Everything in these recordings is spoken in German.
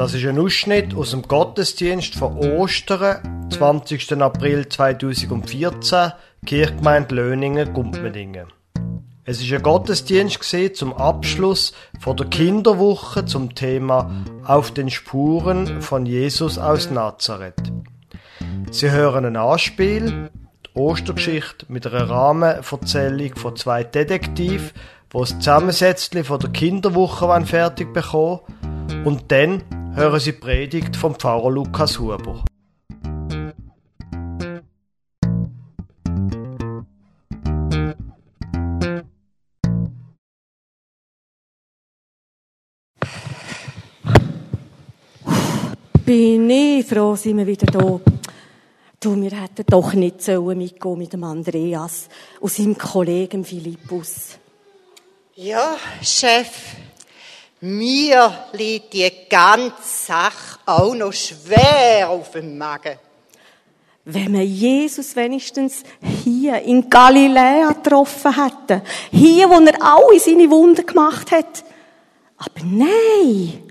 Das ist ein Ausschnitt aus dem Gottesdienst von Ostern, 20. April 2014, Kirchgemeinde Löningen-Gumpendingen. Es war ein Gottesdienst zum Abschluss von der Kinderwoche zum Thema «Auf den Spuren von Jesus aus Nazareth». Sie hören ein Anspiel, die Ostergeschichte mit einer Rahmenverzählung von zwei Detektiven, die das Zusammensetzchen von der Kinderwoche fertig bekommen, und dann hören Sie die Predigt vom Pfarrer Lukas Huber. Bin ich froh, sind wir wieder da. Du, wir hätten doch nicht mitgehen mit dem Andreas und seinem Kollegen Philippus. Ja, Chef, mir liegt die ganze Sache auch noch schwer auf dem Magen. Wenn wir Jesus wenigstens hier in Galiläa getroffen hätten, hier, wo er alle seine Wunder gemacht hat. Aber nein!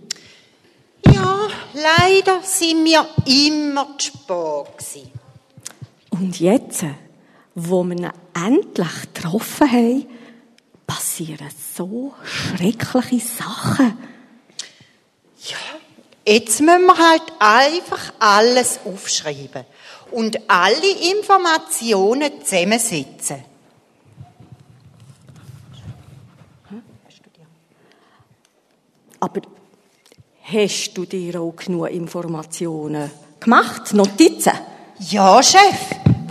Ja, leider sind wir immer zu spät. Und jetzt, wo wir ihn endlich getroffen haben, passieren so schreckliche Sachen. Ja, jetzt müssen wir halt einfach alles aufschreiben und alle Informationen zusammensetzen. Aber hast du dir auch genug Informationen gemacht? Notizen? Ja, Chef.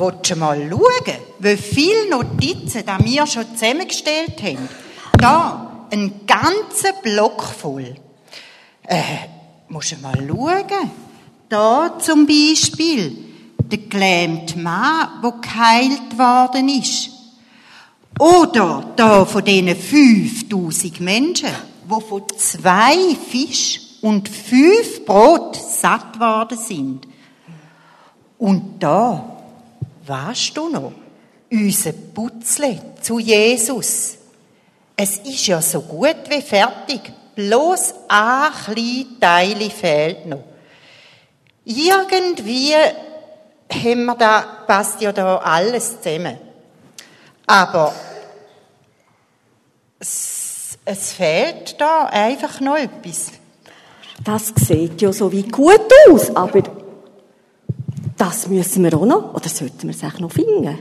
Willst du mal schauen, wie viele Notizen wir schon zusammengestellt haben? Da, einen ganzen Block voll. Musst du mal schauen. Da zum Beispiel der gelähmte Mann, der geheilt worden ist. Oder da von diesen 5000 Menschen, die von 2 Fisch und 5 Brot satt worden sind. Und da, weißt du noch, unser Putzle zu Jesus. Es ist ja so gut wie fertig, bloß ein kleines Teil fehlt noch. Irgendwie haben wir da, passt ja da alles zusammen. Aber es fehlt da einfach noch etwas. Das sieht ja so wie gut aus, aber das müssen wir auch noch, oder sollten wir es auch noch finden?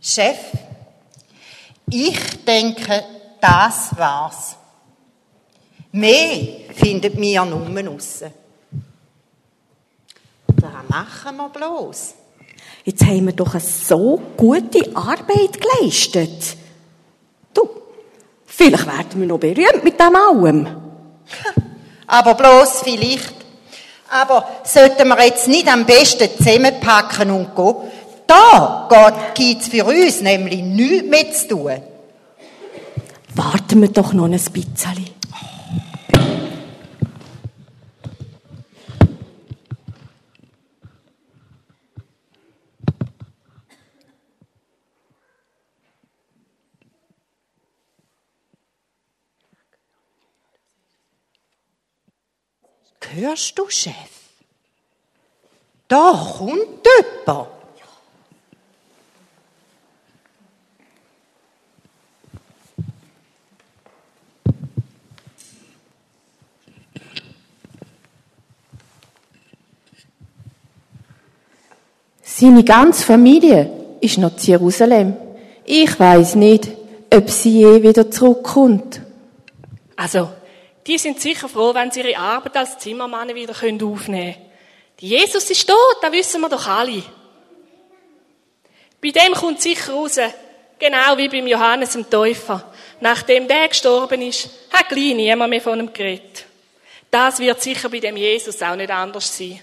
Chef, ich denke, das war's. Mehr findet wir nur raus. Was machen wir bloß? Jetzt haben wir doch eine so gute Arbeit geleistet. Du, vielleicht werden wir noch berühmt mit dem allem. Aber bloß vielleicht. Aber sollten wir jetzt nicht am besten zusammenpacken und gehen? Da gibt es für uns nämlich nichts mehr zu tun. Warten wir doch noch ein bisschen. Hörst du, Chef? Da kommt jemand. Seine ganze Familie ist noch in Jerusalem. Ich weiss nicht, ob sie je wieder zurückkommt. Also, die sind sicher froh, wenn sie ihre Arbeit als Zimmermann wieder aufnehmen können. Jesus ist tot, das wissen wir doch alle. Bei dem kommt sicher raus, genau wie beim Johannes dem Täufer. Nachdem der gestorben ist, hat gleich niemand mehr von ihm geredet. Das wird sicher bei dem Jesus auch nicht anders sein.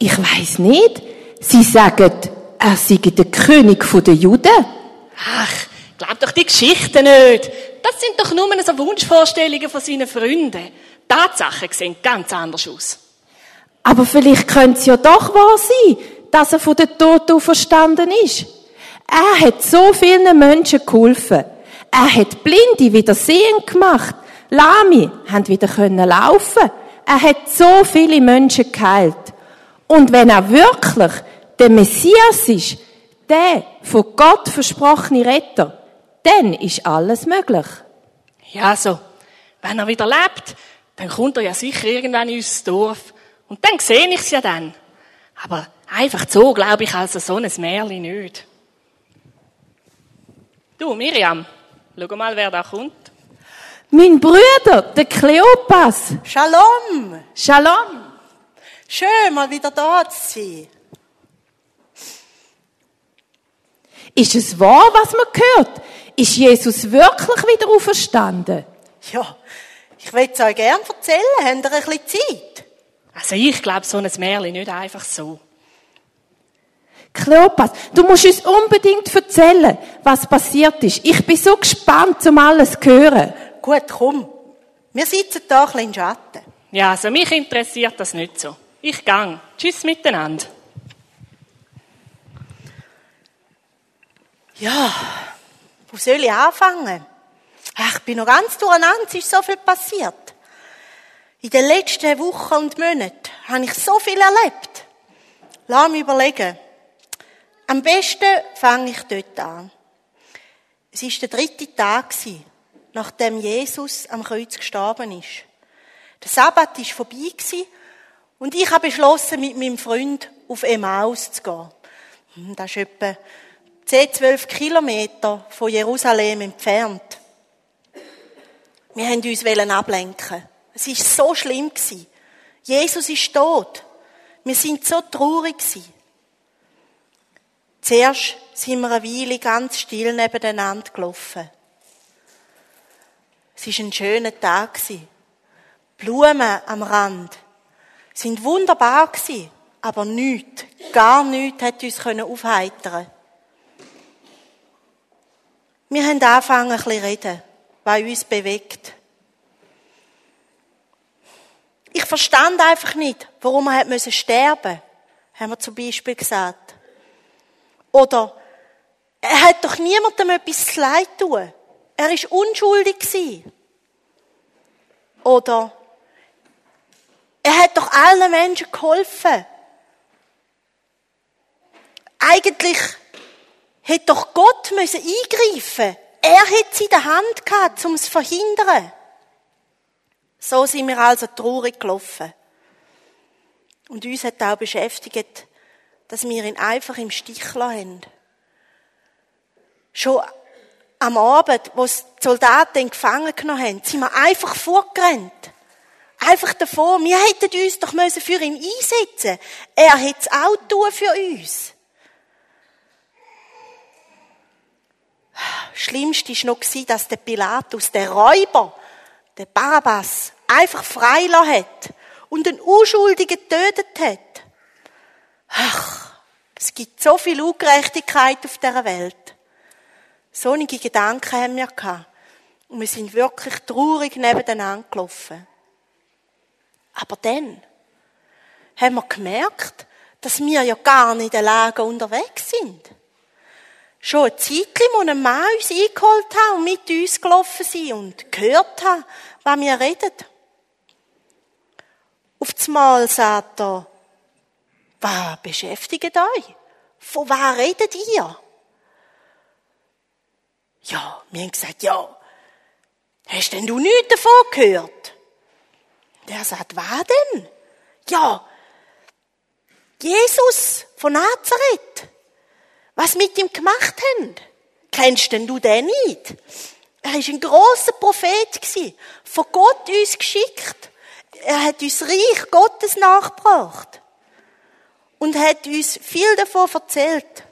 Ich weiss nicht. Sie sagen, er sei der König der Juden. Ach, glaub doch die Geschichte nicht. Das sind doch nur so Wunschvorstellungen von seinen Freunden. Tatsachen sehen ganz anders aus. Aber vielleicht könnte es ja doch wahr sein, dass er von den Toten auferstanden ist. Er hat so vielen Menschen geholfen. Er hat Blinde wieder sehend gemacht, Lahme haben wieder laufen. Er hat so viele Menschen geheilt. Und wenn er wirklich der Messias ist, der von Gott versprochene Retter, dann ist alles möglich. Ja, so. Wenn er wieder lebt, dann kommt er ja sicher irgendwann in unser Dorf. Und dann sehe ich es ja dann. Aber einfach so glaube ich also so ein Märchen nicht. Du, Miriam, schau mal, wer da kommt. Mein Bruder, der Kleopas. Shalom. Shalom. Schön, mal wieder da zu sein. Ist es wahr, was man hört? Ist Jesus wirklich wieder auferstanden? Ja, ich würde es euch gerne erzählen. Habt ihr ein bisschen Zeit? Also ich glaube, so ein Märchen nicht einfach so. Kleopas, du musst uns unbedingt erzählen, was passiert ist. Ich bin so gespannt, um alles zu hören. Gut, komm. Wir sitzen hier ein bisschen im Schatten. Ja, also mich interessiert das nicht so. Ich gang. Tschüss miteinander. Ja, wo soll ich anfangen? Ich bin noch ganz durcheinander, es ist so viel passiert. In den letzten Wochen und Monaten habe ich so viel erlebt. Lass mich überlegen. Am besten fange ich dort an. Es war der 3. Tag, nachdem Jesus am Kreuz gestorben ist. Der Sabbat war vorbei und ich habe beschlossen, mit meinem Freund auf Emmaus zu gehen. Das ist etwa 10-12 Kilometer von Jerusalem entfernt. Wir wollten uns ablenken. Es war so schlimm. Jesus ist tot. Wir waren so traurig. Zuerst sind wir eine Weile ganz still nebeneinander gelaufen. Es war ein schöner Tag. Blumen am Rand sind wunderbar, aber nichts, gar nichts konnte uns aufheitern. Wir haben angefangen, ein bisschen zu reden, was uns bewegt. Ich verstand einfach nicht, warum er sterben musste, haben wir zum Beispiel gesagt. Oder, er hat doch niemandem etwas zu leid tun. Er war unschuldig. Oder, er hat doch allen Menschen geholfen. Eigentlich hätte doch Gott müssen eingreifen. Er hätte sie in der Hand gehabt, um es zu verhindern. So sind wir also traurig gelaufen. Und uns hat auch beschäftigt, dass wir ihn einfach im Stich lassen. Schon am Abend, als die Soldaten ihn gefangen genommen haben, sind wir einfach vorgerannt. Einfach davor. Wir hätten uns doch für ihn einsetzen müssen. Er hätte es auch tun für uns. Das Schlimmste war noch, dass der Pilatus, der Räuber, der Barabbas, einfach freigelassen hat und einen Unschuldigen getötet hat. Ach, es gibt so viel Ungerechtigkeit auf dieser Welt. Solche Gedanken haben wir gehabt. Und wir sind wirklich traurig nebeneinander gelaufen. Aber dann haben wir gemerkt, dass wir ja gar nicht in der Lage unterwegs sind. Schon eine Zeit, wo ein Mann uns eingeholt hat und mit uns gelaufen sind und gehört hat, was wir reden. Auf einmal sagt er, was beschäftigt euch? Von was redet ihr? Ja, wir haben gesagt, ja, hast denn du nichts davon gehört? Der sagt, was denn? Ja, Jesus von Nazareth, was mit ihm gemacht haben, kennst denn du den nicht? Er war ein grosser Prophet, von Gott uns geschickt. Er hat uns Reich Gottes nachgebracht. Und hat uns viel davon erzählt.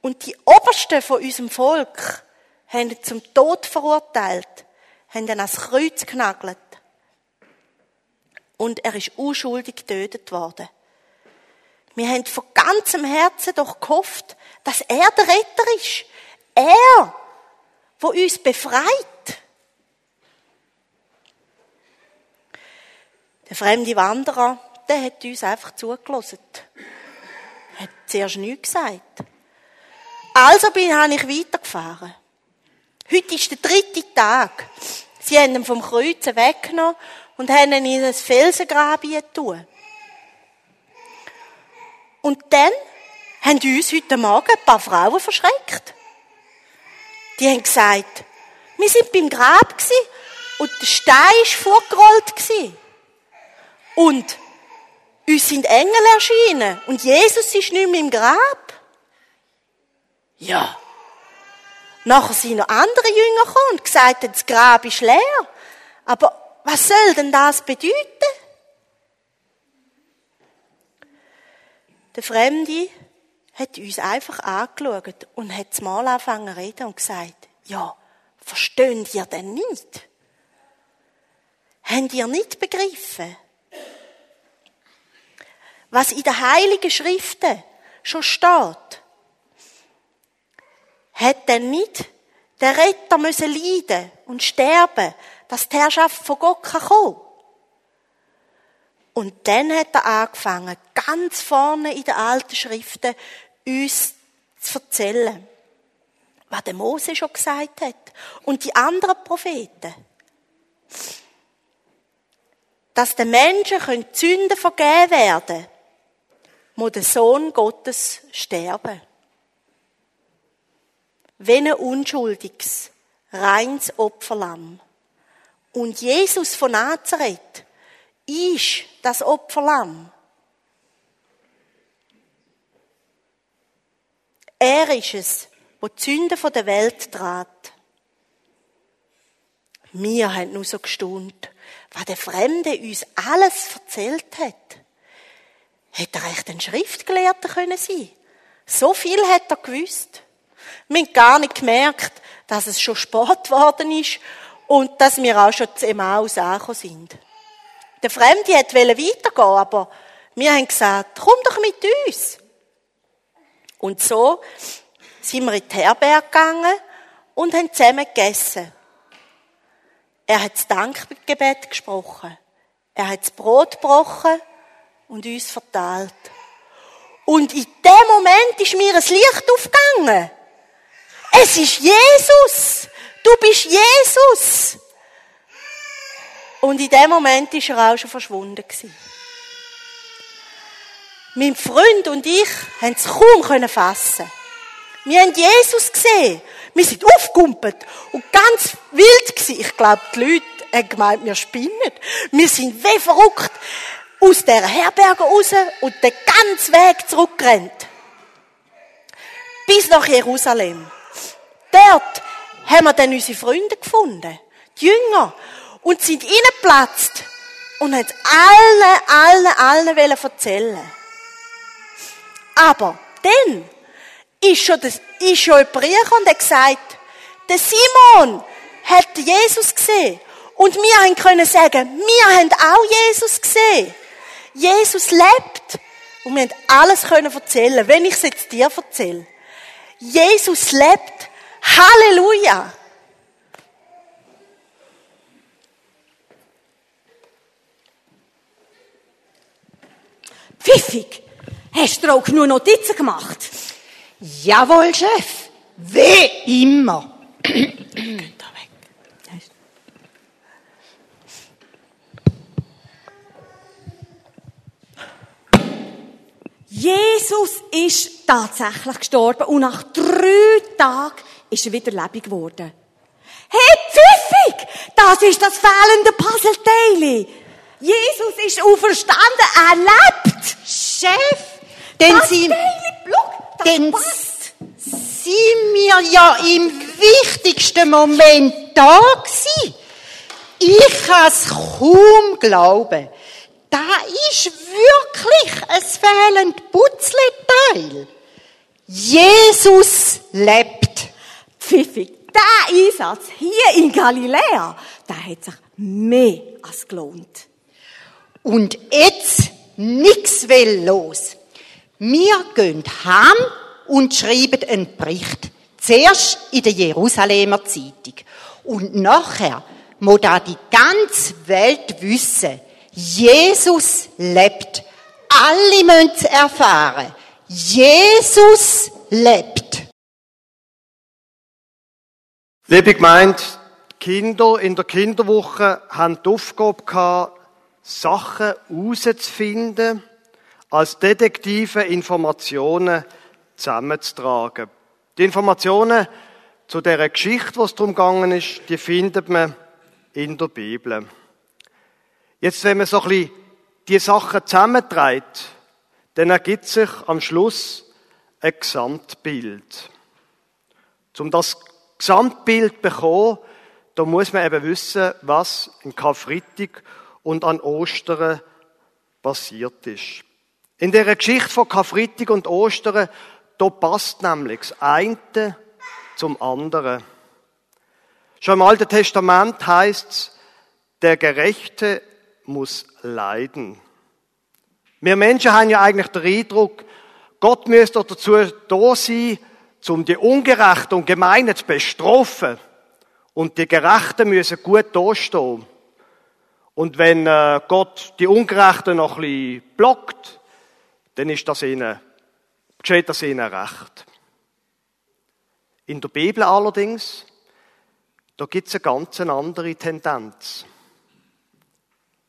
Und die Obersten von unserem Volk haben ihn zum Tod verurteilt, haben ihn ans Kreuz genagelt. Und er ist unschuldig getötet worden. Wir haben von ganzem Herzen doch gehofft, dass er der Retter ist. Er, der uns befreit. Der fremde Wanderer, der hat uns einfach zugelassen. Er hat zuerst nichts gesagt. Also bin ich weitergefahren. Heute ist der 3. Tag. Sie haben ihn vom Kreuz weggenommen und haben ihn in ein Felsengrab getan. Und dann haben uns heute Morgen ein paar Frauen verschreckt. Die haben gesagt, wir sind beim Grab gsi und der Stein war vorgerollt gsi. Und uns sind Engel erschienen und Jesus ist nicht mehr im Grab. Ja. Nachher sind noch andere Jünger gekommen und gesagt, das Grab ist leer. Aber was soll denn das bedeuten? Der Fremde hat uns einfach angeschaut und hat zum Mal angefangen zu reden und gesagt, ja, versteht ihr denn nicht? Habt ihr nicht begriffen, was in den Heiligen Schriften schon steht? Hat denn nicht der Retter müssen leiden und sterben, dass die Herrschaft von Gott kommen kann? Und dann hat er angefangen, ganz vorne in den alten Schriften uns zu erzählen, was der Mose schon gesagt hat und die anderen Propheten. Dass den Menschen die Sünden vergeben werden, muss der Sohn Gottes sterben. Wenn ein unschuldiges, reines Opferlamm. Und Jesus von Nazareth ist das Opferlamm. Er ist es, wo die Sünde der Welt trat. Wir haben nur so gestaunt, was der Fremde uns alles erzählt hat. Hätte er echt ein Schriftgelehrter können sein? So viel hat er gewusst. Wir haben gar nicht gemerkt, dass es schon spät geworden ist und dass wir auch schon zu Emmaus angekommen sind. Der Fremde wollte weitergehen, aber wir haben gesagt, komm doch mit uns. Und so sind wir in die Herberge gegangen und haben zusammen gegessen. Er hat das Dankgebet gesprochen. Er hat das Brot gebrochen und uns verteilt. Und in dem Moment ist mir ein Licht aufgegangen. Es ist Jesus! Du bist Jesus! Und in dem Moment war er auch schon verschwunden. Mein Freund und ich konnten es kaum fassen. Wir haben Jesus gesehen. Wir sind aufgegumpelt und ganz wild gewesen. Ich glaube, die Leute haben gemeint, wir spinnen. Wir sind wie verrückt aus dieser Herberge raus und den ganzen Weg zurückgerannt. Bis nach Jerusalem. Dort haben wir dann unsere Freunde gefunden, die Jünger, und sind reingeplatzt und haben es allen erzählen. Aber dann ist schon jemand reingekommen und hat gesagt, der Simon hat Jesus gesehen. Und wir können sagen, wir haben auch Jesus gesehen. Jesus lebt. Und wir haben alles erzählen, wenn ich es jetzt dir erzähle. Jesus lebt. Halleluja! Pfiffig, hast du auch nur Notizen gemacht? Jawohl, Chef. Wie immer. Geht da weg. Jesus ist tatsächlich gestorben und nach 3 Tagen ist er wieder lebendig geworden. Hey, Pfiffig! Das ist das fehlende Puzzleteil. Jesus ist auferstanden, er lebt. Chef, das denn sind wir ja im wichtigsten Moment da gewesen. Ich kann es kaum glauben. Da ist wirklich ein fehlendes Puzzleteil. Jesus lebt. Pfiffig, der Einsatz hier in Galiläa, der hat sich mehr als gelohnt. Und jetzt nix will los. Wir gehen heim und schreiben einen Bericht. Zuerst in der Jerusalemer Zeitung. Und nachher muss da die ganze Welt wissen, Jesus lebt. Alle müssen es erfahren. Jesus lebt. Liebe Gemeinde, Kinder in der Kinderwoche hatten die Aufgabe gehabt, Sachen herauszufinden, als Detektive Informationen zusammenzutragen. Die Informationen zu dieser Geschichte, die es darum gegangen ist, die findet man in der Bibel. Jetzt, wenn man so ein bisschen die Sachen zusammenträgt, dann ergibt sich am Schluss ein Gesamtbild. Um das Gesamtbild zu bekommen, da muss man eben wissen, was am Karfreitag und an Ostern passiert ist. In dieser Geschichte von Karfreitag und Ostern, da passt nämlich das eine zum anderen. Schon im Alten Testament heißt es, der Gerechte muss leiden. Wir Menschen haben ja eigentlich den Eindruck, Gott müsste dazu da sein, um die Ungerechten und Gemeinen zu bestrafen. Und die Gerechten müssen gut dastehen. Und wenn Gott die Ungerechten noch ein bisschen blockt, dann geschieht das ihnen recht. In der Bibel allerdings, da gibt es eine ganz andere Tendenz.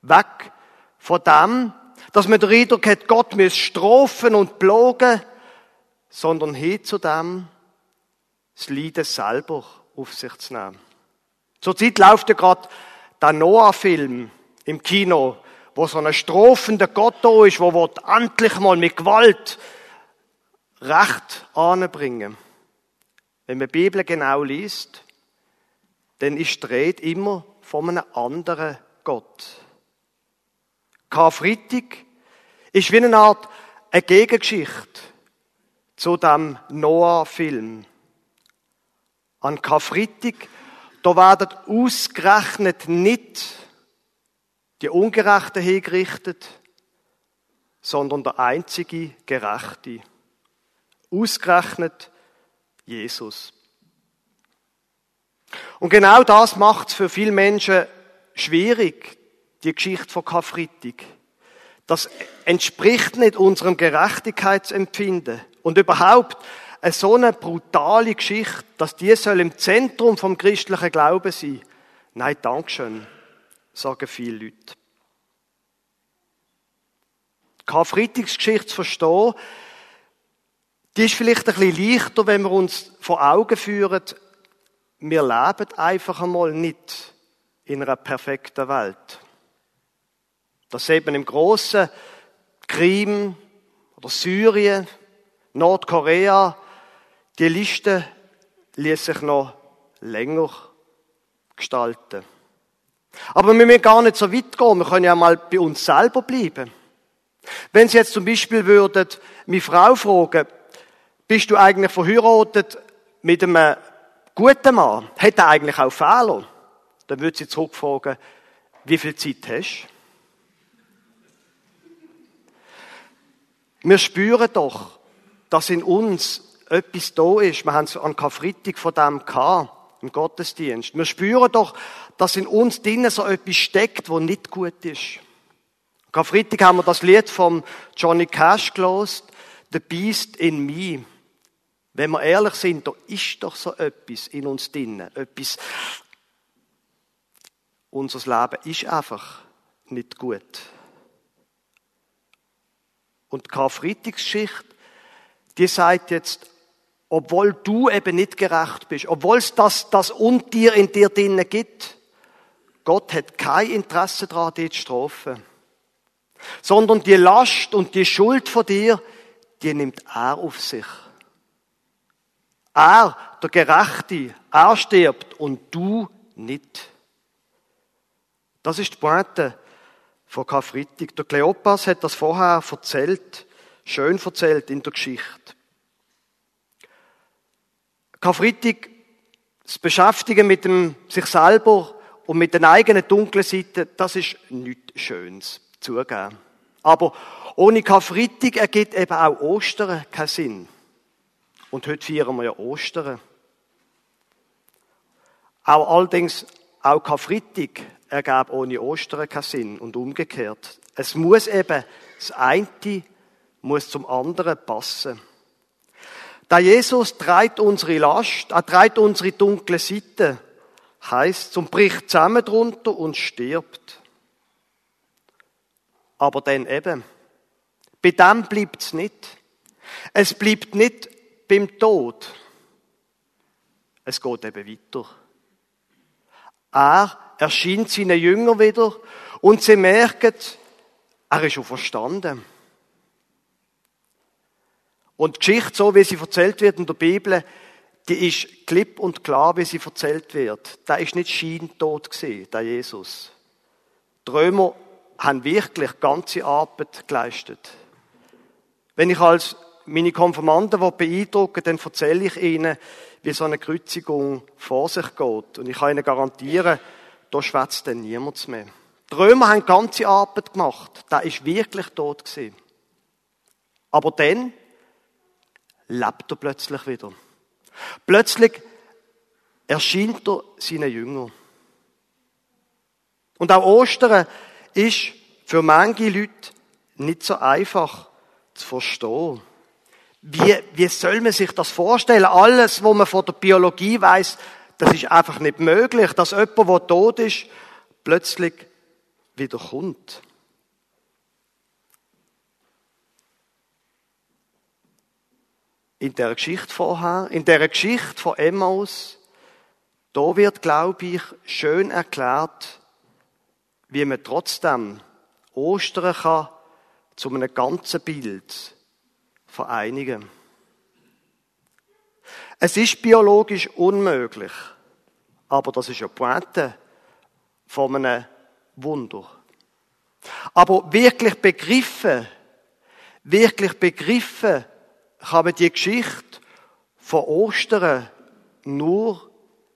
Weg von dem, dass man den Eindruck hat, Gott müsse strafen und plagen, sondern hin zu dem, das Leiden selber auf sich zu nehmen. Zurzeit läuft ja gerade der Noah-Film im Kino, wo so ein strafender Gott da ist, der endlich mal mit Gewalt Recht anbringen will. Wenn man die Bibel genau liest, dann ist die Rede immer von einem anderen Gott. Karfreitag ist wie eine Art eine Gegengeschichte zu dem Noah-Film. An Karfreitag, da werden ausgerechnet nicht die Ungerechten hingerichtet, sondern der einzige Gerechte. Ausgerechnet Jesus. Und genau das macht es für viele Menschen schwierig, die Geschichte von Karfreitag. Das entspricht nicht unserem Gerechtigkeitsempfinden. Und überhaupt, eine so eine brutale Geschichte, dass die soll im Zentrum vom christlichen Glauben sein. Nein, Dankeschön, sagen viele Leute. Die Karfreitagsgeschichte zu verstehen, die ist vielleicht ein bisschen leichter, wenn wir uns vor Augen führen, wir leben einfach einmal nicht in einer perfekten Welt. Das sieht man im Grossen, Krim oder Syrien, Nordkorea. Die Liste ließ sich noch länger gestalten. Aber wir müssen gar nicht so weit gehen, wir können ja mal bei uns selber bleiben. Wenn Sie jetzt zum Beispiel würden, meine Frau fragen, bist du eigentlich verheiratet mit einem guten Mann? Hat er eigentlich auch Fehler? Dann würde sie zurückfragen, wie viel Zeit hast du? Wir spüren doch, dass in uns etwas da ist. Wir haben es an Karfreitag von dem gehabt, im Gottesdienst. Wir spüren doch, dass in uns drinnen so etwas steckt, was nicht gut ist. Am Karfreitag haben wir das Lied von Johnny Cash gehört, The Beast in Me. Wenn wir ehrlich sind, da ist doch so etwas in uns drinnen. Etwas. Unser Leben ist einfach nicht gut. Und die Karfreitagsgeschichte, die sagt jetzt, obwohl du eben nicht gerecht bist, obwohl es das Untier in dir drinnen gibt, Gott hat kein Interesse daran, dich zu strafen. Sondern die Last und die Schuld von dir, die nimmt er auf sich. Er, der Gerechte, er stirbt und du nicht. Das ist die Pointe von Karfreitag. Der Kleopas hat das vorher erzählt, schön erzählt in der Geschichte. Karfreitag, das Beschäftigen mit dem sich selber und mit den eigenen dunklen Seiten, das ist nichts Schönes, zugeben. Aber ohne Karfreitag ergibt eben auch Ostern keinen Sinn. Und heute feiern wir ja Ostern. Auch Karfreitag ergab ohne Ostern keinen Sinn und umgekehrt. Es muss eben, das eine muss zum anderen passen. Der Jesus trägt unsere Last, er trägt unsere dunkle Seite, heisst es, und bricht zusammen drunter und stirbt. Aber dann eben, bei dem bleibt es nicht. Es bleibt nicht beim Tod. Es geht eben weiter. Er erscheint seinen Jüngern wieder und sie merken, er ist auferstanden. Und die Geschichte, so wie sie erzählt wird in der Bibel, die ist klipp und klar, wie sie erzählt wird. Da ist nicht scheintot gewesen, der Jesus. Die Römer haben wirklich ganze Arbeit geleistet. Wenn ich als meine Konfirmanden beeindrucken, dann erzähle ich ihnen, wie so eine Kreuzigung vor sich geht. Und ich kann ihnen garantieren, da schwätzt dann niemand mehr. Die Römer haben ganze Arbeit gemacht. Der ist wirklich tot gewesen. Aber dann lebt er plötzlich wieder. Plötzlich erscheint er seinen Jüngern. Und auch Ostern ist für manche Leute nicht so einfach zu verstehen. Wie soll man sich das vorstellen? Alles, was man von der Biologie weiss, das ist einfach nicht möglich, dass jemand, der tot ist, plötzlich wieder kommt. In dieser Geschichte vorher, in dieser Geschichte von Emmaus, da wird, glaube ich, schön erklärt, wie man trotzdem Ostern kann zu einem ganzen Bild vereinigen. Es ist biologisch unmöglich, aber das ist ja die Pointe von einem Wunder. Aber wirklich begriffen kann man die Geschichte von Ostern nur,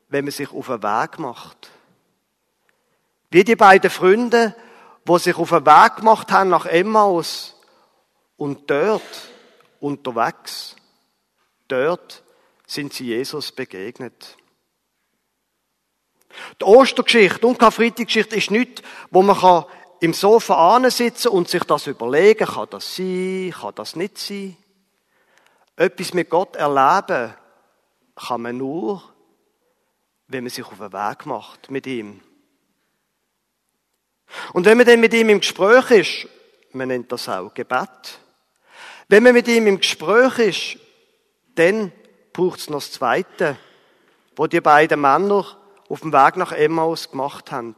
wenn man sich auf den Weg macht. Wie die beiden Freunde, die sich auf den Weg gemacht haben nach Emmaus und dort unterwegs. Dort sind sie Jesus begegnet. Die Ostergeschichte und die Karfreitaggeschichte ist nichts, wo man im Sofa hinsitzen und sich das überlegen kann, das sein, kann das nicht sein. Etwas mit Gott erleben kann man nur, wenn man sich auf den Weg macht mit ihm. Und wenn man dann mit ihm im Gespräch ist, man nennt das auch Gebet, wenn man mit ihm im Gespräch ist, dann braucht es noch das Zweite, was die beiden Männer auf dem Weg nach Emmaus gemacht haben.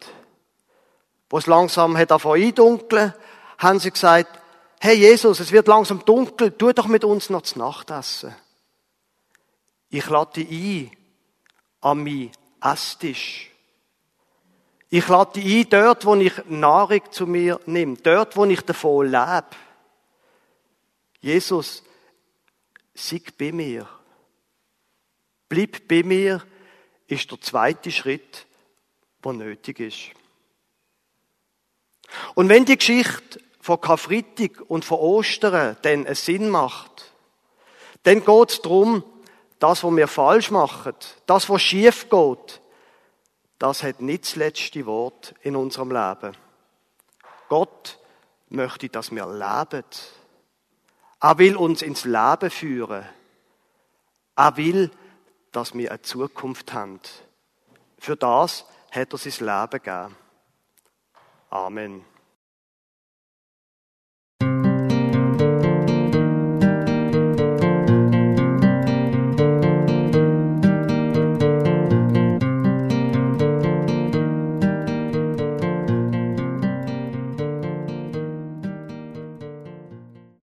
Wo es langsam hat eindunkeln, haben sie gesagt, hey Jesus, es wird langsam dunkel, tu doch mit uns noch das Nachtessen. Ich lade dich ein an meinen Esstisch. Ich lade dich ein dort, wo ich Nahrung zu mir nehme, dort, wo ich davon lebe. Jesus, sei bei mir. Bleib bei mir ist der zweite Schritt, der nötig ist. Und wenn die Geschichte von Karfreitag und von Ostern dann einen Sinn macht, dann geht es darum, das, was wir falsch machen, das, was schief geht, das hat nicht das letzte Wort in unserem Leben. Gott möchte, dass wir leben. Er will uns ins Leben führen. Er will, dass wir eine Zukunft haben. Für das hat er sein Leben gegeben. Amen.